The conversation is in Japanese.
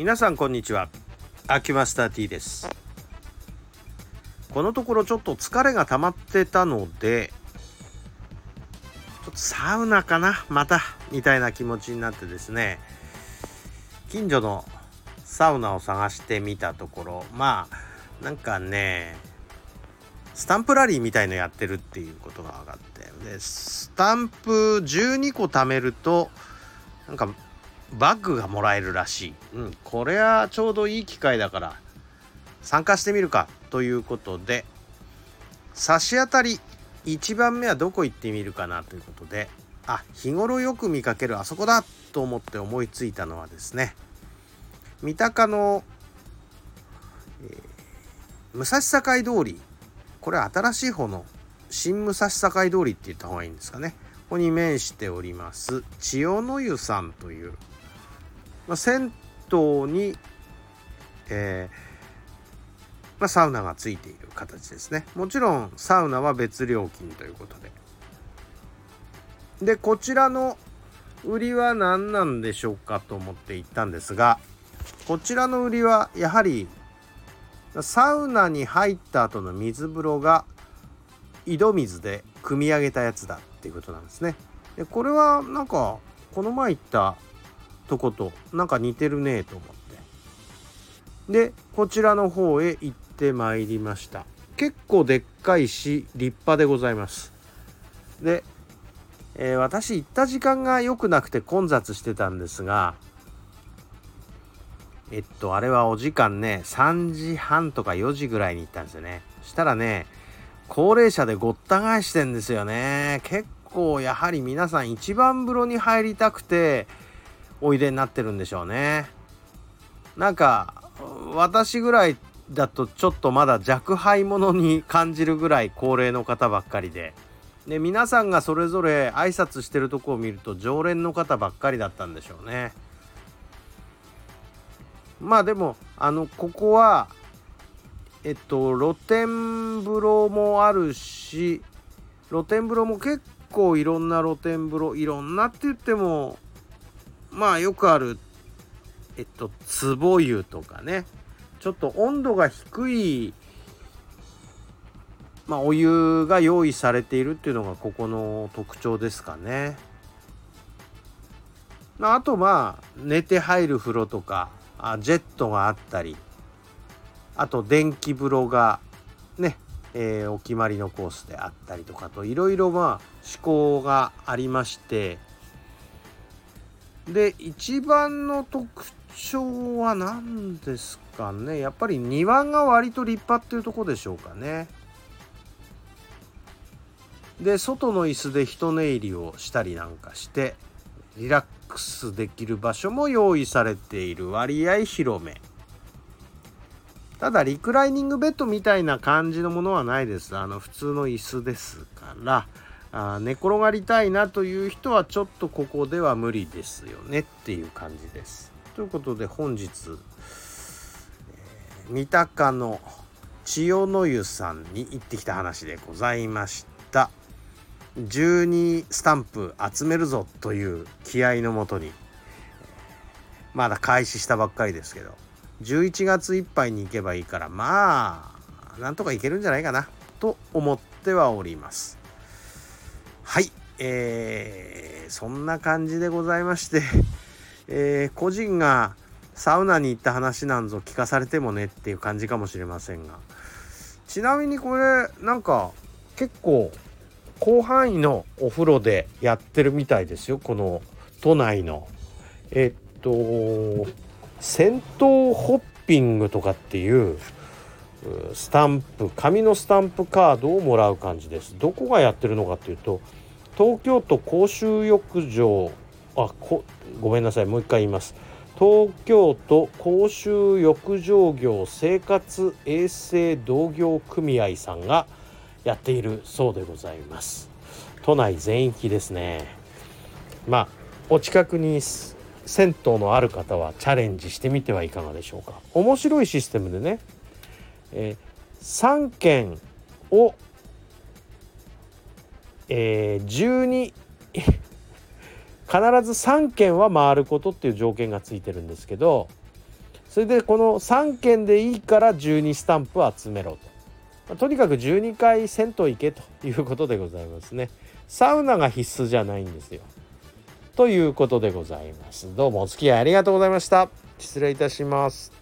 皆さんこんにちは、アキュマスター T です。このところちょっと疲れが溜まってたのでちょっとサウナかなまたみたいな気持ちになってですね、近所のサウナを探してみたところ、なんかねスタンプラリーみたいのやってるっていうことが分かって、でスタンプ12個貯めるとなんかバッグがもらえるらしい、これはちょうどいい機会だから参加してみるかということで、差し当たり1番目はどこ行ってみるかなということで、日頃よく見かけるあそこだと思って思いついたのはですね、三鷹の、武蔵境通り、これは新しい方の新武蔵境通りって言った方がいいんですかね、ここに面しております千代の湯さんという、銭湯に、サウナがついている形ですね。もちろんサウナは別料金ということで、でこちらの売りは何なんでしょうかと思って行ったんですが、こちらの売りはやはりサウナに入った後の水風呂が井戸水で汲み上げたやつだっていうことなんですね。でこれはなんかこの前行ったとことなんか似てるねと思って、でこちらの方へ行ってまいりました。結構でっかいし立派でございます。で、私行った時間が良くなくて混雑してたんですが、あれはお時間ね3時半とか4時ぐらいに行ったんですよね。したらね高齢者でごった返してんですよね。結構やはり皆さん一番風呂に入りたくておいでになってるんでしょうね。なんか私ぐらいだとちょっとまだ若輩者に感じるぐらい高齢の方ばっかりで、皆さんがそれぞれ挨拶してるとこを見ると常連の方ばっかりだったんでしょうね。でもここは露天風呂もあるし、露天風呂も結構いろんな露天風呂、いろんなって言ってもよくある壺湯とかね、ちょっと温度が低いお湯が用意されているっていうのがここの特徴ですかね。あと寝て入る風呂とかジェットがあったり、あと電気風呂がね、お決まりのコースであったりとかといろいろ趣向がありまして、で一番の特徴は何ですかね、やっぱり庭が割と立派っていうところでしょうかね。で外の椅子で一寝入りをしたりなんかしてリラックスできる場所も用意されている、割合広め。ただリクライニングベッドみたいな感じのものはないです。普通の椅子ですから、寝転がりたいなという人はちょっとここでは無理ですよねっていう感じです。ということで本日、三鷹の千代の湯さんに行ってきた話でございました。12スタンプ集めるぞという気合のもとに、まだ開始したばっかりですけど11月いっぱいに行けばいいから、なんとか行けるんじゃないかなと思ってはおります。はい、そんな感じでございまして、個人がサウナに行った話なんぞ聞かされてもねっていう感じかもしれませんが、ちなみにこれなんか結構広範囲のお風呂でやってるみたいですよ。この都内の銭湯ホッピングとかっていうスタンプ、紙のスタンプカードをもらう感じです。どこがやってるのかっていうと、東京都公衆浴場、ごめんなさい、もう一回言います。東京都公衆浴場業生活衛生同業組合さんがやっているそうでございます。都内全域ですね。お近くに銭湯のある方はチャレンジしてみてはいかがでしょうか。面白いシステムでね、3軒を、必ず3軒は回ることっていう条件がついてるんですけど、それでこの3件でいいから12スタンプ集めろと、とにかく12回銭湯行けということでございますね。サウナが必須じゃないんですよということでございます。どうもお付き合いありがとうございました。失礼いたします。